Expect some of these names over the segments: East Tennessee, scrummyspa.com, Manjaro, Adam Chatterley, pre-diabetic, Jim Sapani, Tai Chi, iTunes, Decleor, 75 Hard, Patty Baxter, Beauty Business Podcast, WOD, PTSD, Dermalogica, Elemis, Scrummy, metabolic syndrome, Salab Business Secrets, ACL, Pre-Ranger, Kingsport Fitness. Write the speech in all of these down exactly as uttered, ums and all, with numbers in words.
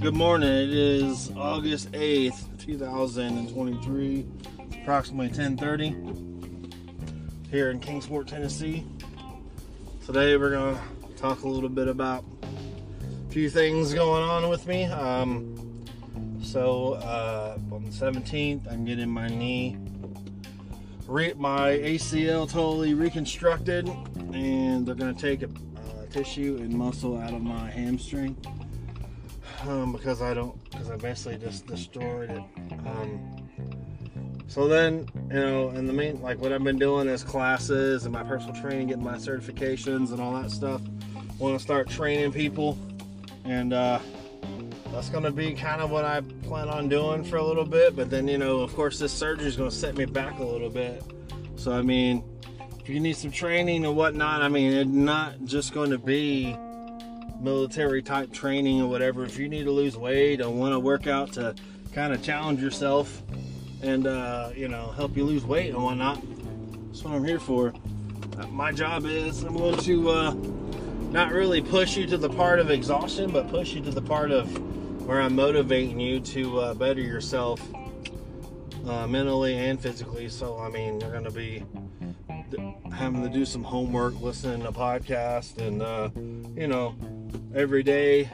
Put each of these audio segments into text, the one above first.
Good morning. It is August eighth, two thousand twenty-three. It's approximately ten thirty here in Kingsport, Tennessee. Today we're going to talk a little bit about a few things going on with me. Um, so uh, on the seventeenth, I'm getting my knee, re- my A C L totally reconstructed, and they're going to take it. Tissue and muscle out of my hamstring um, because I don't because I basically just destroyed it. Um, so then you know, and the main like what I've been doing is classes and my personal training, getting my certifications and all that stuff. I want to start training people, and uh, that's going to be kind of what I plan on doing for a little bit. But then you know, of course, this surgery is going to set me back a little bit. So I mean. If you need some training and whatnot, I mean, it's not just going to be military type training or whatever. If you need to lose weight or want to work out to kind of challenge yourself and, uh, you know, help you lose weight and whatnot, that's what I'm here for. Uh, my job is I'm going to uh, not really push you to the part of exhaustion, but push you to the part of where I'm motivating you to uh, better yourself uh, mentally and physically. So, I mean, they're going to be having to do some homework, listening to podcasts, and uh, you know, every day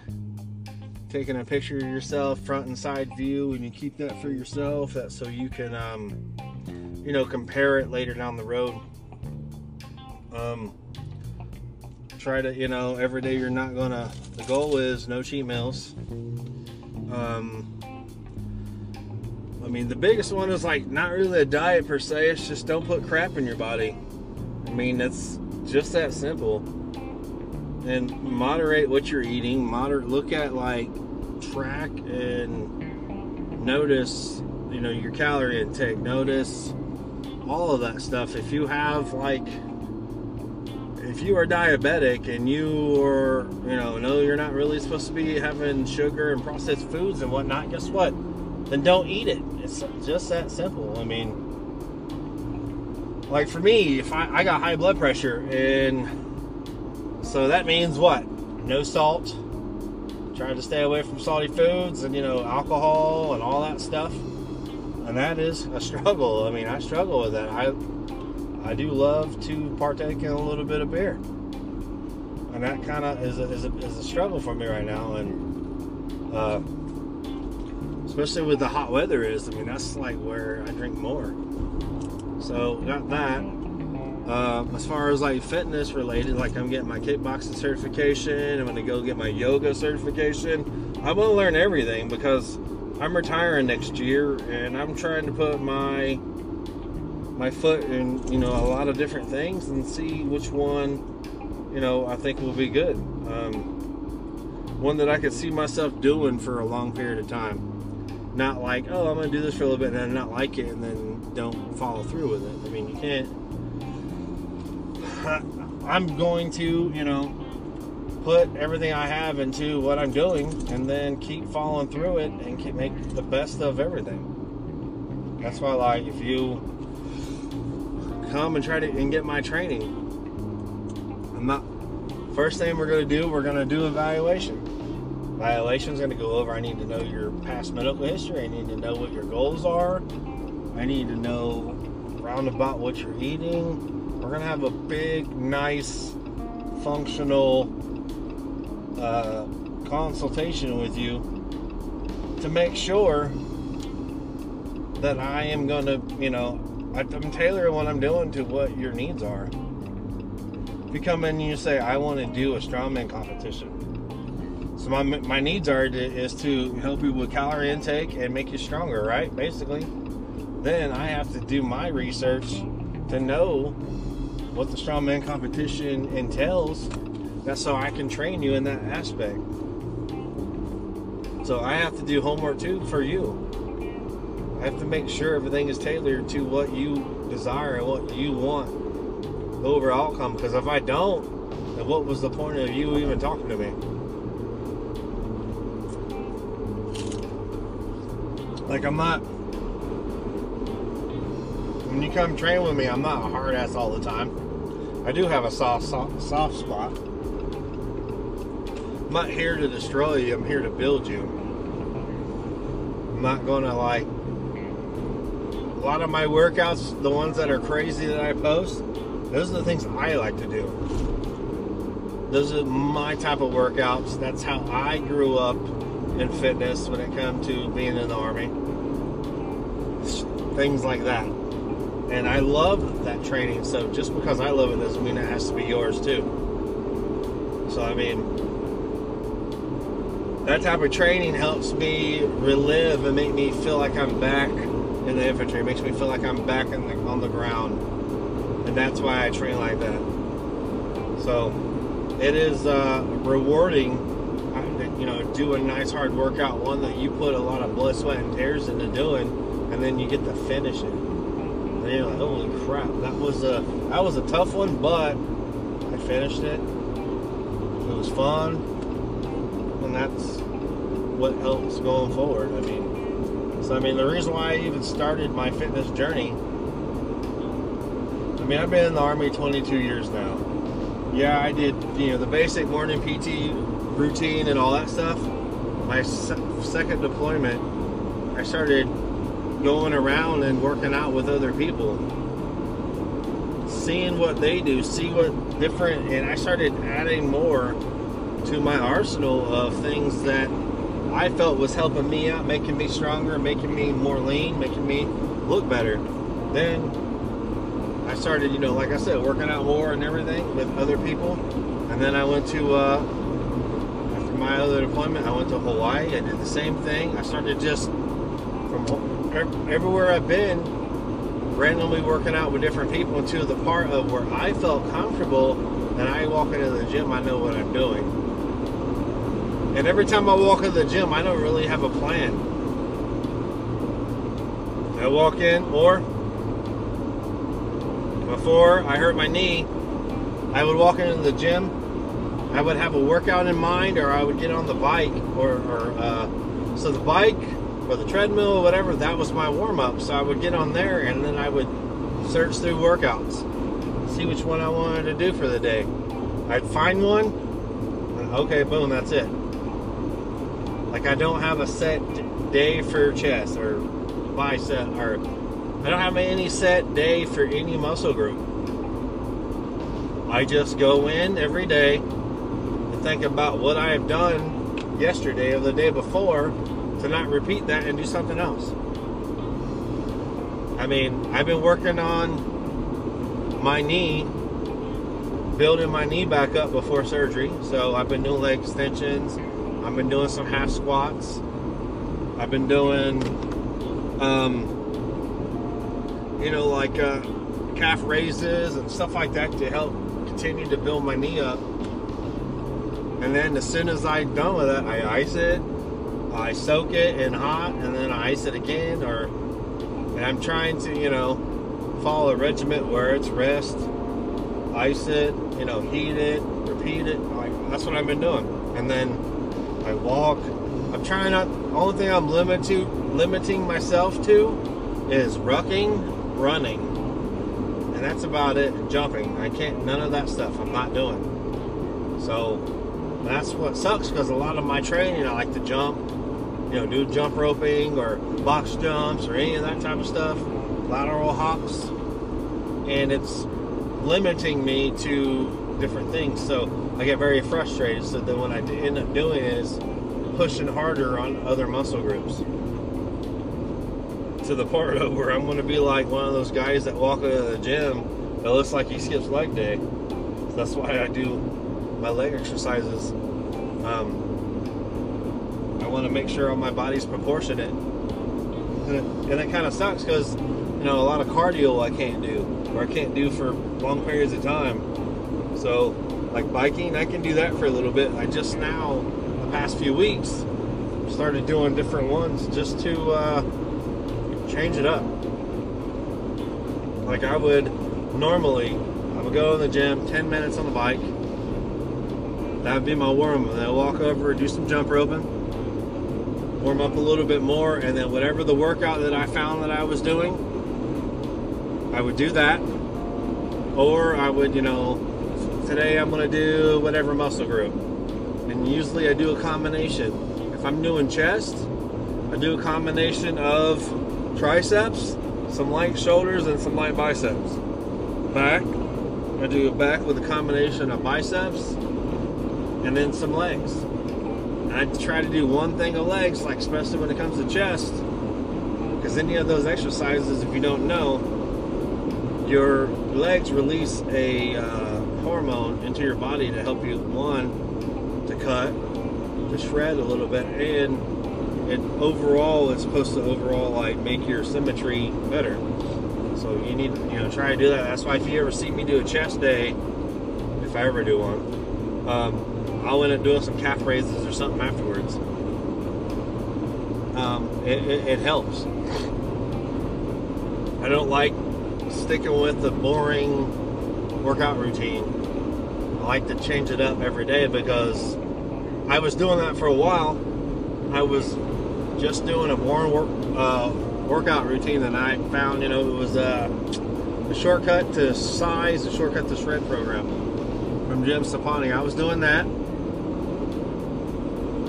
taking a picture of yourself, front and side view, and you keep that for yourself. That's so you can, um, you know, compare it later down the road. Um, try to, you know, every day you're not gonna. The goal is no cheat meals. Um, I mean, the biggest one is like not really a diet per se. It's just don't put crap in your body. I mean, it's just that simple. And moderate what you're eating. Moderate. Look at like track and notice, you know, your calorie intake. Notice all of that stuff. If you have like, if you are diabetic and you are, you know, no, you're not really supposed to be having sugar and processed foods and whatnot. Guess what? Then don't eat it. It's just that simple. I mean, like for me, if I, I got high blood pressure, and so that means what? No salt. Trying to stay away from salty foods and, you know, alcohol and all that stuff. And that is a struggle. I mean, I struggle with that. I I do love to partake in a little bit of beer. And that kind of is a, is, a, is a struggle for me right now. And, uh, especially with the hot weather is, I mean, that's like where I drink more. So, got that. Uh, as far as like fitness related, like I'm getting my kickboxing certification. I'm going to go get my yoga certification. I want to learn everything because I'm retiring next year and I'm trying to put my my foot in, you know, a lot of different things and see which one, you know, I think will be good. Um, one that I could see myself doing for a long period of time. Not like, oh, I'm going to do this for a little bit and then not like it and then don't follow through with it. I mean, you can't. I'm going to, you know, put everything I have into what I'm doing and then keep following through it and keep make the best of everything. That's why, like, if you come and try to and get my training, I'm not. First thing we're going to do, we're going to do evaluation. Violation's going to go over. I need to know your past medical history. I need to know what your goals are. I need to know roundabout what you're eating. We're going to have a big, nice, functional uh, consultation with you to make sure that I am going to, you know, I'm tailoring what I'm doing to what your needs are. If you come in and you say, I want to do a strongman competition. So my my needs are to, is to help you with calorie intake and make you stronger, right? Basically, then I have to do my research to know what the strongman competition entails. That's so I can train you in that aspect. So I have to do homework too for you. I have to make sure everything is tailored to what you desire and what you want, the overall outcome. Because if I don't, then what was the point of you even talking to me? Like, I'm not, when you come train with me, I'm not a hard ass all the time. I do have a soft, soft, soft spot not here to destroy you. I'm here to build you. I'm not gonna like, a lot of my workouts, the ones that are crazy that I post, those are the things I like to do. Those are my type of workouts. That's how I grew up in fitness when it comes to being in the Army. Things like that. And I love that training, so just because I love it doesn't mean it has to be yours too. So I mean, that type of training helps me relive and make me feel like I'm back in the infantry. It makes me feel like I'm back in the, on the ground. And that's why I train like that. So it is uh, rewarding, you know, do a nice hard workout, one that you put a lot of blood, sweat, and tears into doing, and then you get to finish it. And you're like, holy crap, that was a that was a tough one, but I finished it. It was fun, and that's what helps going forward. I mean, so I mean, the reason why I even started my fitness journey. I mean, I've been in the Army twenty-two years now. Yeah, I did, you know, the basic morning P T routine and all that stuff. My se second deployment, I started going around and working out with other people, seeing what they do, see what different, and I started adding more to my arsenal of things that I felt was helping me out, making me stronger, making me more lean, making me look better. Then I started, you know, like I said, working out more and everything with other people. And then I went to uh my other deployment, I went to Hawaii. I did the same thing. I started just from everywhere I've been, randomly working out with different people until the part of where I felt comfortable and I walk into the gym, I know what I'm doing. And every time I walk into the gym, I don't really have a plan. I walk in, or before I hurt my knee, I would walk into the gym, I would have a workout in mind, or I would get on the bike, or, or uh, so the bike or the treadmill or whatever, that was my warm-up. So I would get on there and then I would search through workouts, see which one I wanted to do for the day. I'd find one, and okay, boom, that's it. Like, I don't have a set day for chest or bicep, or I don't have any set day for any muscle group. I just go in every day, think about what I have done yesterday or the day before, to not repeat that and do something else. I mean, I've been working on my knee, building my knee back up before surgery. So I've been doing leg extensions, I've been doing some half squats, I've been doing um, you know, like uh, calf raises and stuff like that to help continue to build my knee up. And then as soon as I'm done with it, I ice it, I soak it in hot, and then I ice it again. Or and I'm trying to, you know, follow a regiment where it's rest, ice it, you know, heat it, repeat it. Like, that's what I've been doing. And then I walk. I'm trying not, the only thing I'm limit to, limiting myself to is rucking, running. And that's about it, and jumping. I can't, none of that stuff I'm not doing. So that's what sucks, because a lot of my training, I like to jump, you know, do jump roping or box jumps or any of that type of stuff, lateral hops, and it's limiting me to different things. So I get very frustrated. So then what I end up doing is pushing harder on other muscle groups, to the part of where I'm going to be like one of those guys that walk into the gym that looks like he skips leg day. So that's why I do my leg exercises. um, I want to make sure my body's proportionate, and it, and it kind of sucks, because, you know, a lot of cardio I can't do, or I can't do for long periods of time. So like biking, I can do that for a little bit. I just now, the past few weeks, started doing different ones just to uh, change it up. Like, I would normally, I would go to the gym, ten minutes on the bike. That would be my warm up. Then I'll walk over, do some jump roping, warm up a little bit more, and then whatever the workout that I found that I was doing, I would do that. Or I would, you know, today I'm going to do whatever muscle group. and usually I do a combination. If I'm doing chest, I do a combination of triceps, some light shoulders, and some light biceps. Back, I do a back with a combination of biceps, and then some legs. And I try to do one thing of legs, like especially when it comes to chest, because any of those exercises, if you don't know, your legs release a uh, hormone into your body to help you, one, to cut, to shred a little bit, and it overall is supposed to overall like make your symmetry better. So you need, you know, try to do that. That's why if you ever see me do a chest day, if I ever do one, um, I'll end up doing some calf raises or something afterwards. Um, it, it, it helps. I don't like sticking with the boring workout routine. I like to change it up every day, because I was doing that for a while. I was just doing a boring work, uh, workout routine, and I found, you know, it was uh, a shortcut to size, a shortcut to shred program from Jim Sapani. I was doing that.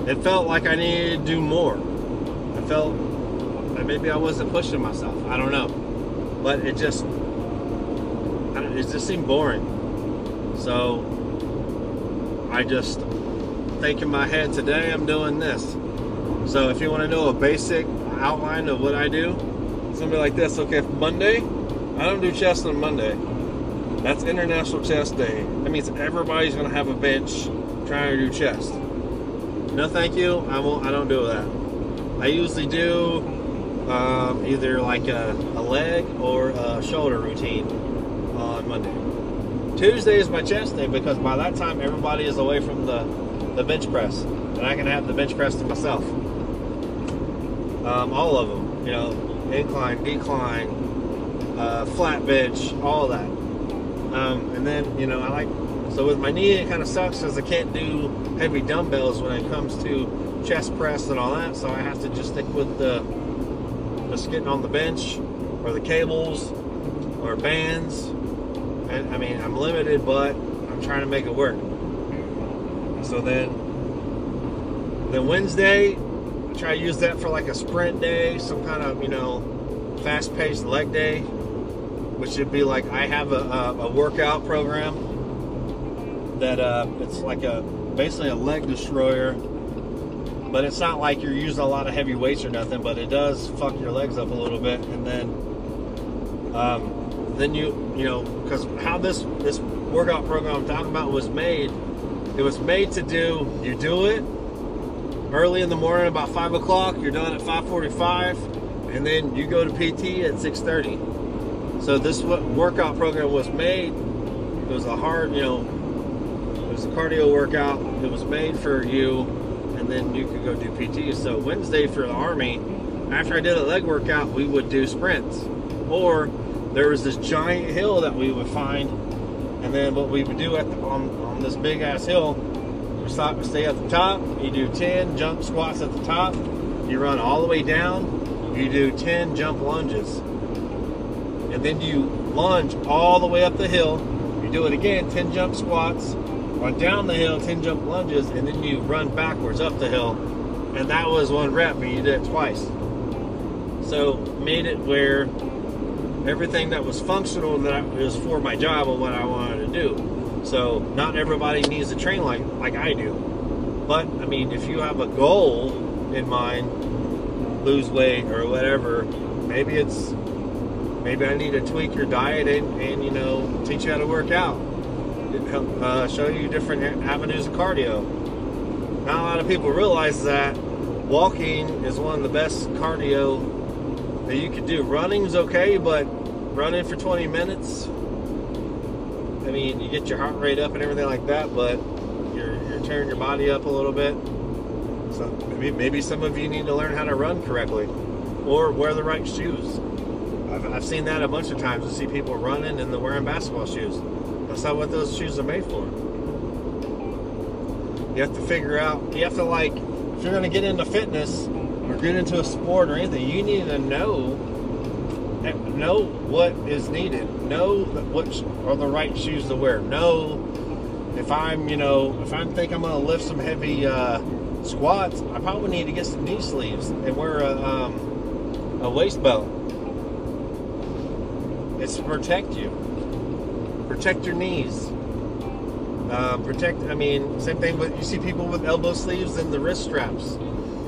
It felt like I needed to do more. I felt like maybe I wasn't pushing myself. I don't know, but it just, I don't, it just seemed boring. So I just think in my head, today I'm doing this. So if you want to know a basic outline of what I do, something like this. Okay, Monday, I don't do chest on Monday. That's International Chest Day. That means everybody's going to have a bench trying to do chest. No, thank you. I won't. I don't do that. I usually do um, either like a, a leg or a shoulder routine on Monday. Tuesday is my chest day, because by that time everybody is away from the, the bench press, and I can have the bench press to myself. Um, all of them, you know, incline, decline, uh, flat bench, all that. Um, and then, you know, I like, so with my knee, it kind of sucks because I can't do heavy dumbbells when it comes to chest press and all that. So I have to just stick with the, just getting on the bench or the cables or bands. And I mean, I'm limited, but I'm trying to make it work. So then, then Wednesday, try to use that for like a sprint day, some kind of, you know, fast-paced leg day, which should be like, I have a, a, a workout program that uh, it's like a, basically a leg destroyer, but it's not like you're using a lot of heavy weights or nothing, but it does fuck your legs up a little bit. And then um, then you, you know, because how this, this workout program I'm talking about was made, it was made to do, you do it early in the morning, about five o'clock, you're done at five forty-five, and then you go to P T at six thirty. So this workout program was made, it was a hard, you know, it was a cardio workout, it was made for you, and then you could go do P T. So Wednesday for the Army, after I did a leg workout, we would do sprints. Or there was this giant hill that we would find, and then what we would do at the, on, on this big ass hill, Stop, stay at the top, you do ten jump squats at the top, you run all the way down, you do ten jump lunges, and then you lunge all the way up the hill, you do it again, ten jump squats, run down the hill, ten jump lunges, and then you run backwards up the hill. And that was one rep, and you did it twice. So made it where everything that was functional, that I, it was for my job and what I wanted to do. So not everybody needs to train like, like I do. But I mean, if you have a goal in mind, lose weight or whatever, maybe it's, maybe I need to tweak your diet and, and you know, teach you how to work out. Uh, show you different avenues of cardio. Not a lot of people realize that walking is one of the best cardio that you can do. Running's okay, but running for twenty minutes, I mean, you get your heart rate up and everything like that, but you're, you're tearing your body up a little bit. So maybe, maybe some of you need to learn how to run correctly or wear the right shoes. I've, I've seen that a bunch of times. I see people running and they're wearing basketball shoes. That's not what those shoes are made for. You have to figure out, you have to like, if you're going to get into fitness or get into a sport or anything, you need to know know what is needed, know what are the right shoes to wear, know if I'm, you know, if I think I'm going to lift some heavy uh, squats, I probably need to get some knee sleeves and wear a, um, a waist belt. It's to protect you. Protect your knees. Uh, protect, I mean, same thing, but you see people with elbow sleeves and the wrist straps.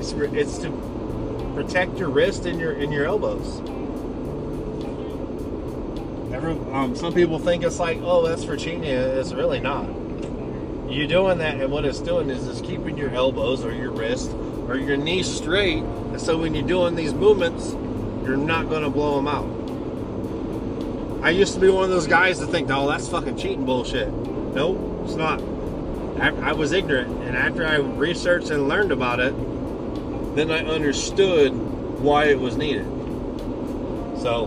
It's, it's to protect your wrist and your, and your elbows. Every, um, some people think it's like, oh, that's for cheating. It's really not. You're doing that, and what it's doing is it's keeping your elbows or your wrist or your knee straight, and so when you're doing these movements, you're not going to blow them out. I used to be one of those guys that think, oh, that's fucking cheating bullshit. Nope, it's not. I, I was ignorant, and after I researched and learned about it, then I understood why it was needed. So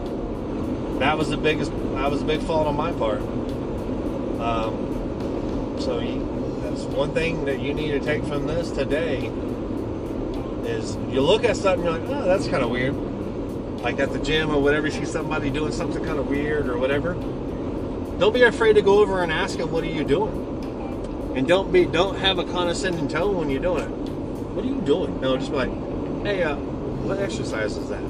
that was the biggest, that was a big fault on my part. Um, so you, that's one thing that you need to take from this today is you look at something, you're like, oh, that's kind of weird. Like at the gym or whatever, you see somebody doing something kind of weird or whatever. Don't be afraid to go over and ask them, what are you doing? And don't be, don't have a condescending tone when you're doing it. What are you doing? No, just be like, hey, uh, what exercise is that?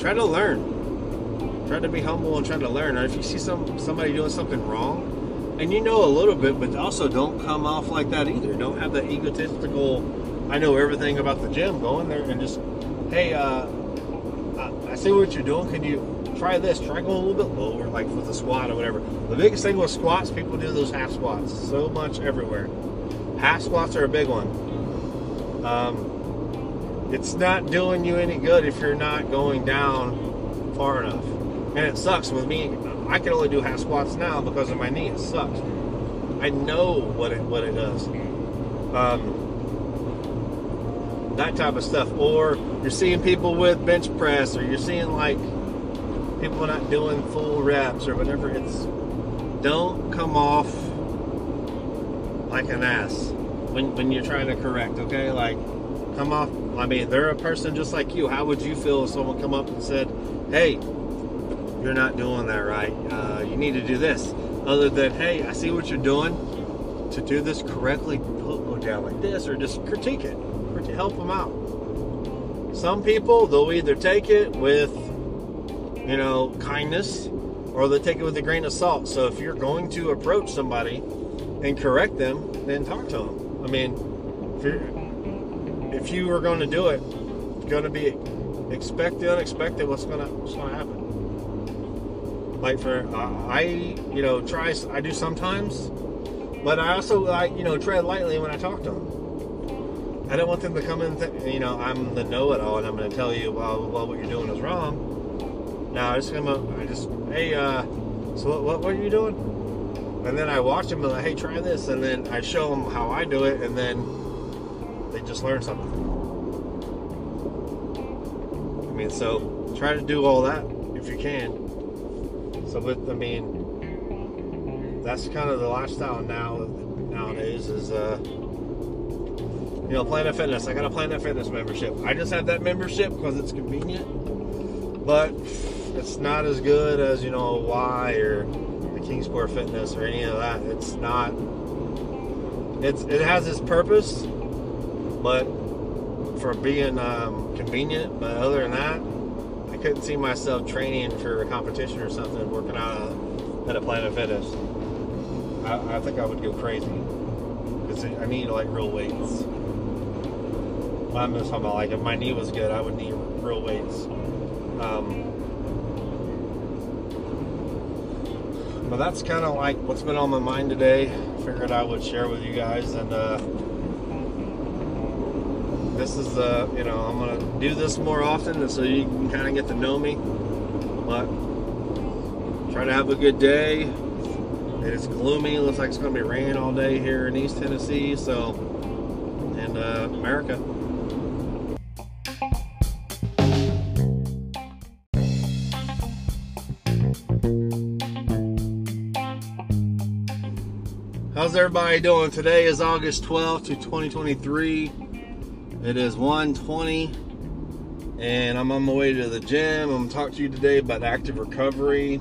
Try to learn. Try to be humble and try to learn. Or if you see some somebody doing something wrong, and you know a little bit, but also don't come off like that either. Don't have that egotistical, I know everything about the gym, go in there and just, hey, uh, I see what you're doing. Can you try this? Try going a little bit lower, like with a squat or whatever. The biggest thing with squats, people do those half squats so much everywhere. Half squats are a big one. Um, it's not doing you any good if you're not going down far enough. And it sucks with me. I can only do half squats now because of my knee. It sucks. I know what it what it does. Um, that type of stuff. Or you're seeing people with bench press, or you're seeing like people not doing full reps or whatever. It's don't come off like an ass when when you're trying to correct. Okay, like come off. I mean, they're a person just like you. How would you feel if someone come up and said, "Hey, you're not doing that right. Uh, you need to do this." Other than, hey, I see what you're doing. To do this correctly, go down like this, or just critique it, or to help them out. Some people, they'll either take it with, you know, kindness, or they'll take it with a grain of salt. So if you're going to approach somebody and correct them, then talk to them. I mean, if, you're, if you were going to do it, it's going to be expect the unexpected. What's going to what's going to happen? Like for, uh, I, you know, try, I do sometimes, but I also like, you know, tread lightly when I talk to them. I don't want them to come in and th you know, I'm the know-it-all and I'm going to tell you, well, well, what you're doing is wrong. Now I just come up, I just, hey, uh, so what, what, what are you doing? And then I watch them and like, hey, try this. And then I show them how I do it, and then they just learn something. I mean, so try to do all that if you can. So, but I mean, that's kind of the lifestyle now nowadays. Is uh, you know, Planet Fitness. I got a Planet Fitness membership. I just have that membership because it's convenient, but it's not as good as, you know, Y or the Kingsport Fitness or any of that. It's not. It's it has its purpose, but for being um, convenient. But other than that, couldn't see myself training for a competition or something, working out at a Planet Fitness. I, I think I would go crazy. Cause I need like real weights. I'm just talking about like if my knee was good, I would need real weights. Um, but that's kind of like what's been on my mind today. Figured I would share with you guys, and uh, this is, uh, you know, I'm going to do this more often so you can kind of get to know me. But try to have a good day. It is gloomy. Looks like it's going to be raining all day here in East Tennessee. So, and uh, America. How's everybody doing? Today is August twelfth, twenty twenty-three. It is one twenty, and I'm on my way to the gym. I'm going to talk to you today about active recovery.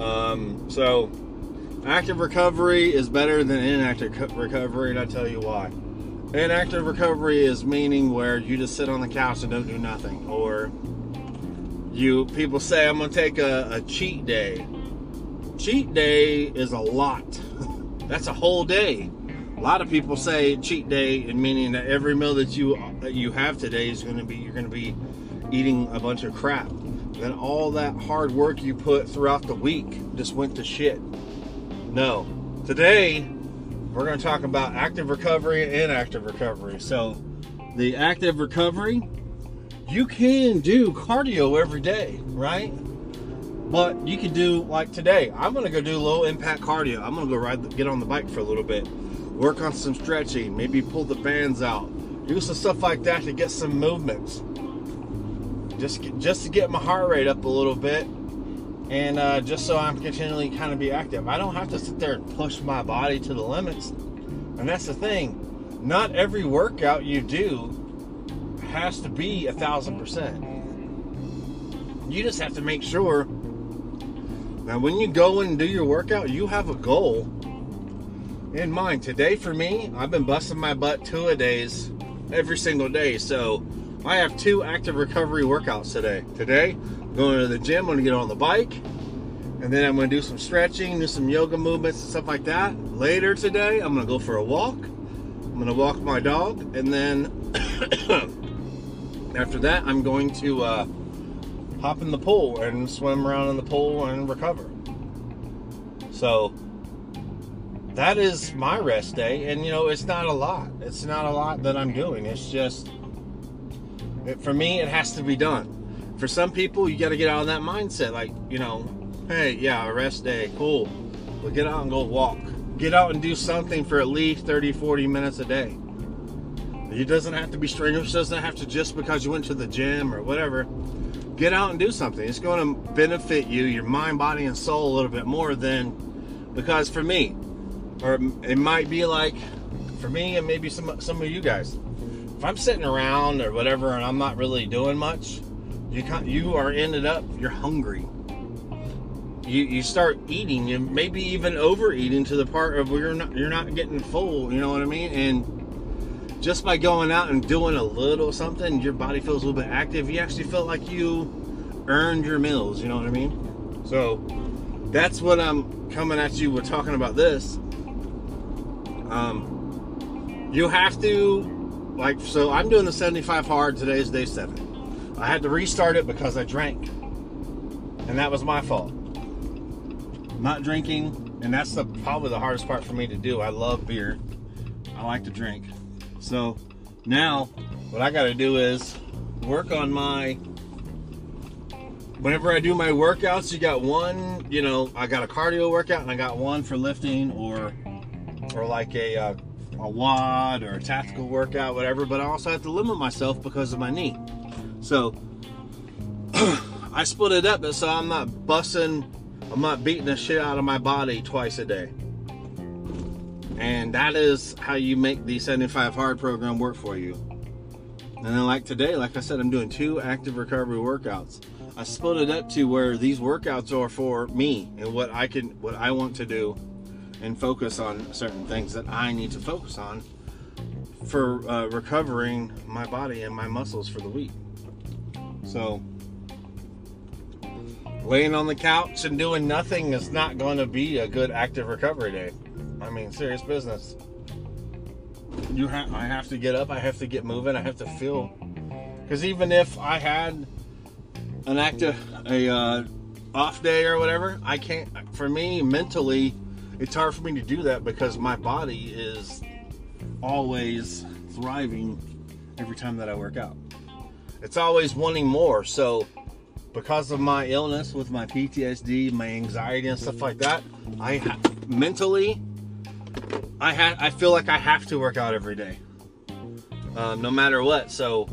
Um, so, Active recovery is better than inactive recovery, and I tell you why. Inactive recovery is meaning where you just sit on the couch and don't do nothing, or you people say I'm gonna take a, a cheat day. Cheat day is a lot. That's a whole day. A lot of people say cheat day, and meaning that every meal that you that you have today is going to be you're going to be eating a bunch of crap. Then all that hard work you put throughout the week just went to shit. No. Today, we're going to talk about active recovery and inactive recovery. So, the active recovery, you can do cardio every day, right? But you can do, like today, I'm going to go do low impact cardio. I'm going to go ride, the, get on the bike for a little bit. Work on some stretching, maybe pull the bands out. Do some stuff like that to get some movements. Just, just to get my heart rate up a little bit. And uh, just so I'm continually kind of be active. I don't have to sit there and push my body to the limits. And that's the thing. Not every workout you do has to be a thousand percent. You just have to make sure that when you go and do your workout, you have a goal in mind. Today for me, I've been busting my butt two a days every single day. So I have two active recovery workouts today. Today, going to the gym, I'm gonna get on the bike, and then I'm gonna do some stretching, do some yoga movements and stuff like that. Later today, I'm gonna go for a walk. I'm gonna walk my dog, and then after that, I'm going to uh, hop in the pool and swim around in the pool and recover. So that is my rest day, and you know, it's not a lot. It's not a lot that I'm doing. It's just, it, for me, it has to be done. For some people, you got to get out of that mindset. Like, you know, hey, yeah, a rest day, cool. But get out and go walk. Get out and do something for at least thirty, forty minutes a day. It doesn't have to be strenuous. It doesn't have to just because you went to the gym or whatever. Get out and do something. It's going to benefit you, your mind, body, and soul a little bit more than, because for me, or it might be like, for me and maybe some, some of you guys, if I'm sitting around or whatever and I'm not really doing much, You can't, you are ended up, you're hungry. You you start eating, and maybe even overeating to the part of where you're not you're not getting full. You know what I mean? And just by going out and doing a little something, your body feels a little bit active. You actually feel like you earned your meals. You know what I mean? So that's what I'm coming at you with talking about this. Um, you have to like so. I'm doing the seventy-five hard. Today is day seven. I had to restart it because I drank, and that was my fault. Not drinking, and that's the, probably the hardest part for me to do. I love beer. I like to drink. So now what I got to do is work on my, whenever I do my workouts, you got one, you know, I got a cardio workout, and I got one for lifting or or like a, a, a WOD or a tactical workout, whatever, but I also have to limit myself because of my knee. So I split it up, so I'm not busting, I'm not beating the shit out of my body twice a day. And that is how you make the seventy-five Hard program work for you. And then like today, like I said, I'm doing two active recovery workouts. I split it up to where these workouts are for me and what I can, what I want to do, and focus on certain things that I need to focus on for uh, recovering my body and my muscles for the week. So, laying on the couch and doing nothing is not going to be a good active recovery day. I mean, serious business. You ha- I have to get up. I have to get moving. I have to feel. Because even if I had an active, a uh, off day or whatever, I can't. For me, mentally, it's hard for me to do that because my body is always thriving every time that I work out. It's always wanting more. So because of my illness with my P T S D, my anxiety and stuff like that, I ha- mentally, I ha- I feel like I have to work out every day, uh, no matter what. So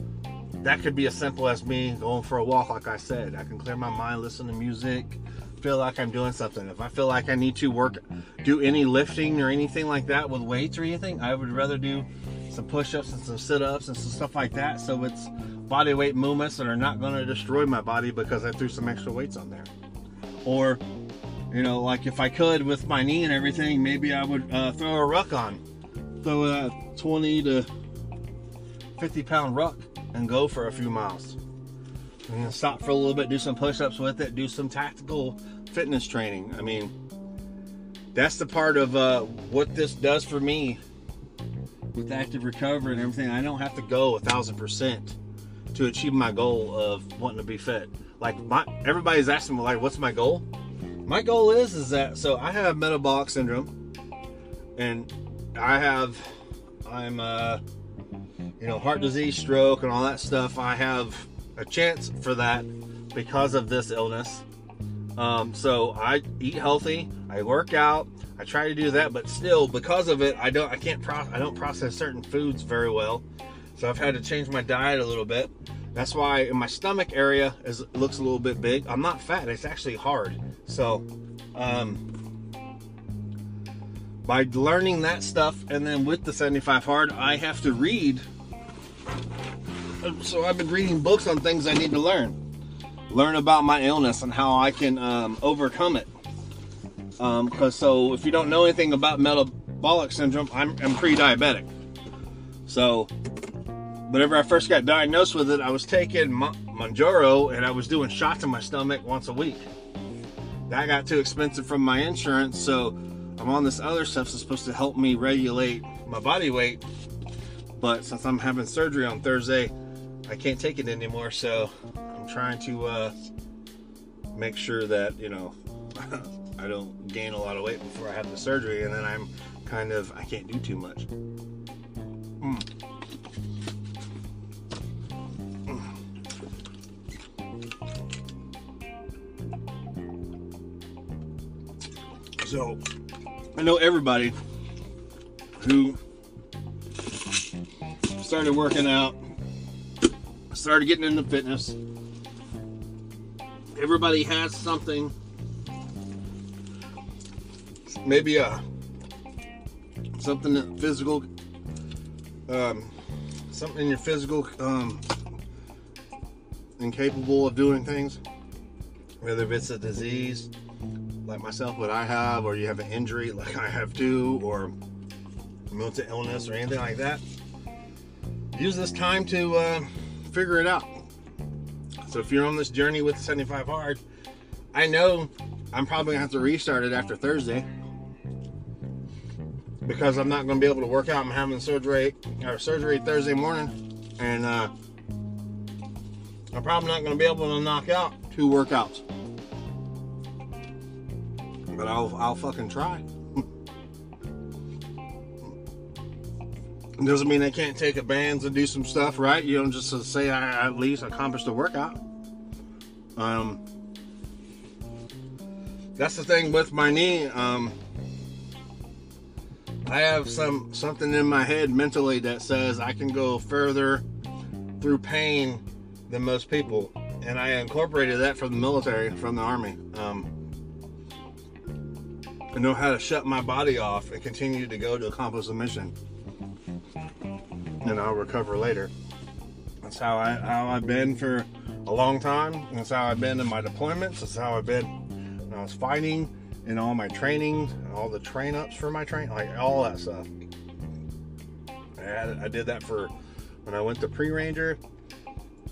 that could be as simple as me going for a walk. Like I said, I can clear my mind, listen to music, feel like I'm doing something. If I feel like I need to work, do any lifting or anything like that with weights or anything, I would rather do some push-ups and some sit-ups and some stuff like that. So it's body weight movements that are not going to destroy my body because I threw some extra weights on there. Or You know, like if I could with my knee and everything, maybe I would uh, throw a ruck on. Throw a twenty to fifty pound ruck and go for a few miles. You know, stop for a little bit, do some push-ups with it, do some tactical fitness training. I mean, that's the part of uh, what this does for me with active recovery and everything. I don't have to go a thousand percent to achieve my goal of wanting to be fit. Like my, everybody's asking me, like, what's my goal? My goal is, is that, so I have metabolic syndrome, and I have, I'm, uh, you know, heart disease, stroke, and all that stuff. I have a chance for that because of this illness. Um, so I eat healthy, I work out, I try to do that, but still because of it, I don't, I can't, pro- I don't process certain foods very well. So I've had to change my diet a little bit. That's why in my stomach area is looks a little bit big. I'm not fat, it's actually hard. So um, by learning that stuff, and then with the seventy-five hard, I have to read. So I've been reading books on things I need to learn. Learn about my illness and how I can um, overcome it. Um, 'cause so if you don't know anything about metabolic syndrome, I'm, I'm pre-diabetic. So whenever I first got diagnosed with it, I was taking Ma- Manjaro and I was doing shots in my stomach once a week. That got too expensive from my insurance, so I'm on this other stuff that's supposed to help me regulate my body weight. But since I'm having surgery on Thursday, I can't take it anymore, so I'm trying to uh, make sure that, you know, I don't gain a lot of weight before I have the surgery, and then I'm kind of, I can't do too much. Mm. So, I know everybody who started working out, started getting into fitness, everybody has something, maybe a, something that physical, um, something in your physical, um, incapable of doing things, whether it's a disease, like myself, what I have, or you have an injury like I have too, or mental illness or anything like that. Use this time to uh, figure it out. So if you're on this journey with the seventy-five hard, I know I'm probably gonna have to restart it after Thursday because I'm not gonna be able to work out. I'm having surgery or surgery Thursday morning, and uh, I'm probably not gonna be able to knock out two workouts. But I'll, I'll fucking try. It doesn't mean I can't take a bands and do some stuff, right? You don't just say I at least accomplished the workout. Um, that's the thing with my knee. Um, I have some something in my head mentally that says I can go further through pain than most people, and I incorporated that from the military, from the army. Um, I know how to shut my body off and continue to go to accomplish the mission, and I'll recover later. That's how I how I've been for a long time. That's how I've been in my deployments. That's how I've been when I was fighting, and all my training, and all the train ups for my train, like all that stuff. I had, I did that for when I went to Pre-Ranger.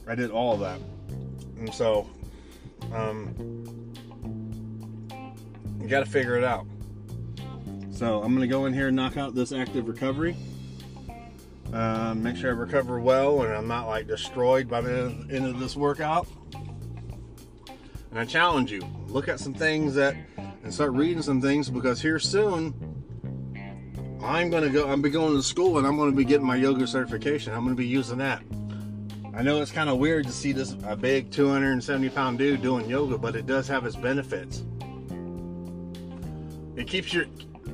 I did all of that, and so. Um, You got to figure it out. So I'm going to go in here and knock out this active recovery. Uh, make sure I recover well and I'm not like destroyed by the end of this workout. And I challenge you, look at some things that, and start reading some things, because here soon, I'm going to go, I'm be going to school and I'm going to be getting my yoga certification. I'm going to be using that. I know it's kind of weird to see this a big two hundred seventy pound dude doing yoga, but it does have its benefits. It keeps your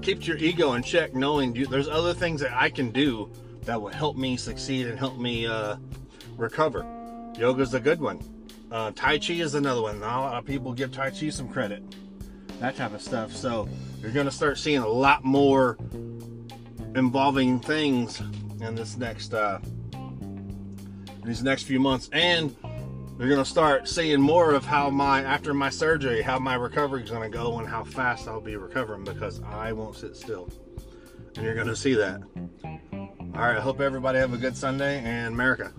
keeps your ego in check, knowing you, there's other things that I can do that will help me succeed and help me uh, recover. Yoga's a good one. Uh, tai Chi is another one. Not a lot of people give Tai Chi some credit. That type of stuff. So you're going to start seeing a lot more involving things in this next uh, in these next few months. And you're gonna start seeing more of how my, after my surgery, how my recovery is gonna go and how fast I'll be recovering, because I won't sit still. And you're gonna see that. All right, I hope everybody have a good Sunday, and America.